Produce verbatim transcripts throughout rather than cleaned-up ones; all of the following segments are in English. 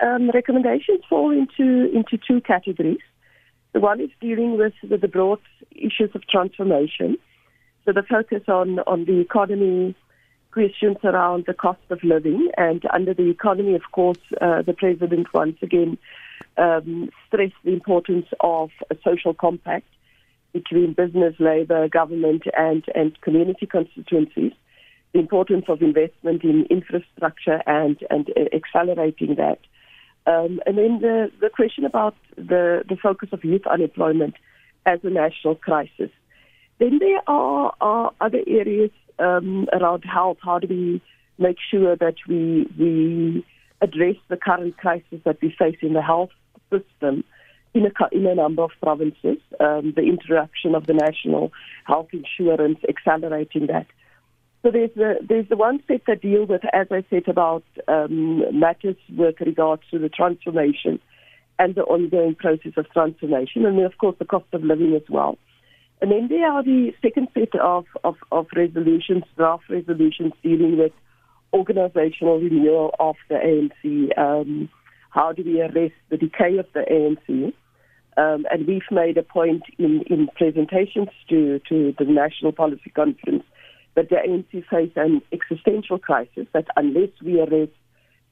um, recommendations fall into, into two categories. The one is dealing with the, the broad issues of transformation. So the focus on, on the economy, questions around the cost of living, and under the economy, of course, uh, the president once again um, stressed the importance of a social compact between business, labour, government and, and community constituencies, the importance of investment in infrastructure and, and uh, accelerating that. Um, and then the, the question about the, the focus of youth unemployment as a national crisis. Then there are, are other areas um, around health. How do we make sure that we, we address the current crisis that we face in the health system in a, in a number of provinces, um, the introduction of the national health insurance, accelerating that. So there's the, there's the one set that deal with, as I said, about um, matters with regards to the transformation and the ongoing process of transformation, and then, of course, the cost of living as well. And then there are the second set of, of, of resolutions, draft resolutions, dealing with organizational renewal of the A N C. Um, how do we arrest the decay of the A N C? Um, and we've made a point in, in presentations to, to the National Policy Conference that the A N C face an existential crisis, that unless we arrest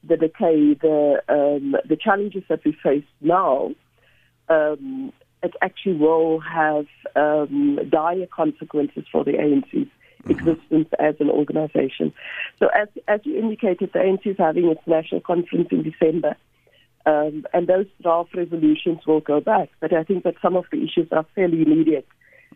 the decay, the, um, the challenges that we face now, um, it actually will have um, dire consequences for the A N C's mm-hmm. existence as an organisation. So as, as you indicated, the A N C is having its national conference in December, um, and those draft resolutions will go back. But I think that some of the issues are fairly immediate.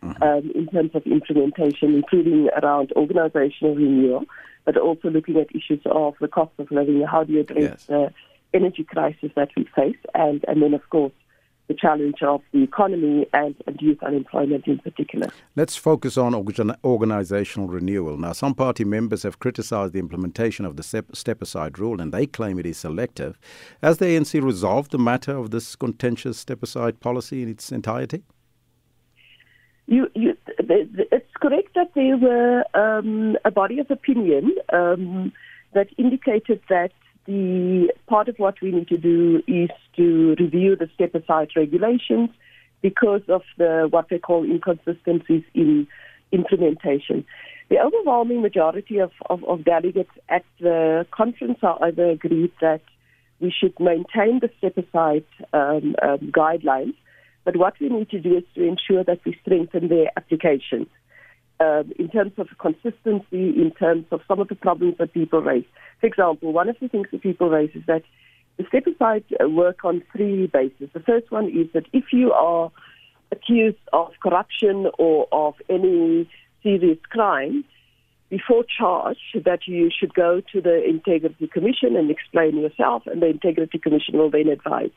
Mm-hmm. Um, in terms of implementation, including around organizational renewal, but also looking at issues of the cost of living, how do you address yes. the energy crisis that we face, and, and then, of course, the challenge of the economy and, and youth unemployment in particular. Let's focus on organizational renewal. Now, some party members have criticized the implementation of the step-aside rule, and they claim it is selective. Has the A N C resolved the matter of this contentious step-aside policy in its entirety? You, you, it's correct that there were um, a body of opinion um, that indicated that the part of what we need to do is to review the step-aside regulations because of the what they call inconsistencies in implementation. The overwhelming majority of, of, of delegates at the conference, however, agreed that we should maintain the step-aside um, um, guidelines. But what we need to do is to ensure that we strengthen their application um, in terms of consistency, in terms of some of the problems that people raise. For example, one of the things that people raise is that the step-aside work on three bases. The first one is that if you are accused of corruption or of any serious crime, before charge, that you should go to the Integrity Commission and explain yourself, and the Integrity Commission will then advise.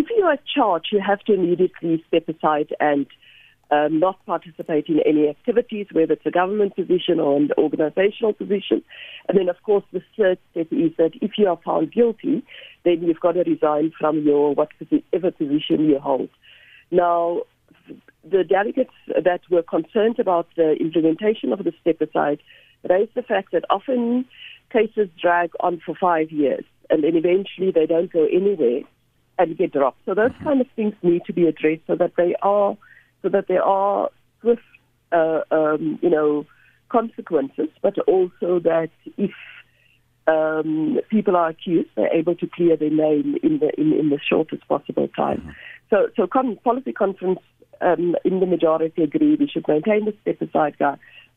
If you are charged, you have to immediately step aside and um, not participate in any activities, whether it's a government position or an organizational position. And then, of course, the third step is that if you are found guilty, then you've got to resign from your whatever position you hold. Now, the delegates that were concerned about the implementation of the step aside raised the fact that often cases drag on for five years and then eventually they don't go anywhere and get dropped. So those kind of things need to be addressed so that they are, so that there are swift, uh, um, you know, consequences, but also that if um, people are accused, they're able to clear their name in the in, in the shortest possible time. Mm-hmm. So, so con- policy conference um, in the majority agree we should maintain the step-aside uh,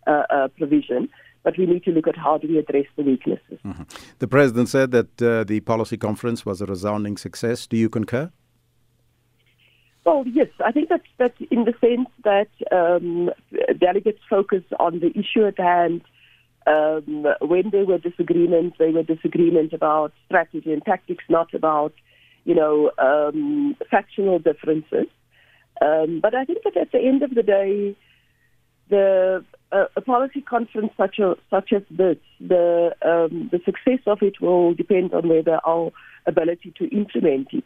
uh, provision. But we need to look at how do we address the weaknesses. Mm-hmm. The president said that uh, the policy conference was a resounding success. Do you concur? Well, yes. I think that's, that's in the sense that um, delegates focus on the issue at hand. Um, when there were disagreements, they were disagreements about strategy and tactics, not about, you know, um, factional differences. Um, but I think that at the end of the day, the uh, a policy conference such, a, such as this, the um, the success of it will depend on whether our ability to implement it.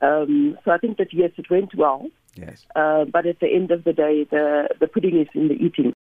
Um, so I think that yes, it went well. Yes. Uh, but at the end of the day, the the pudding is in the eating.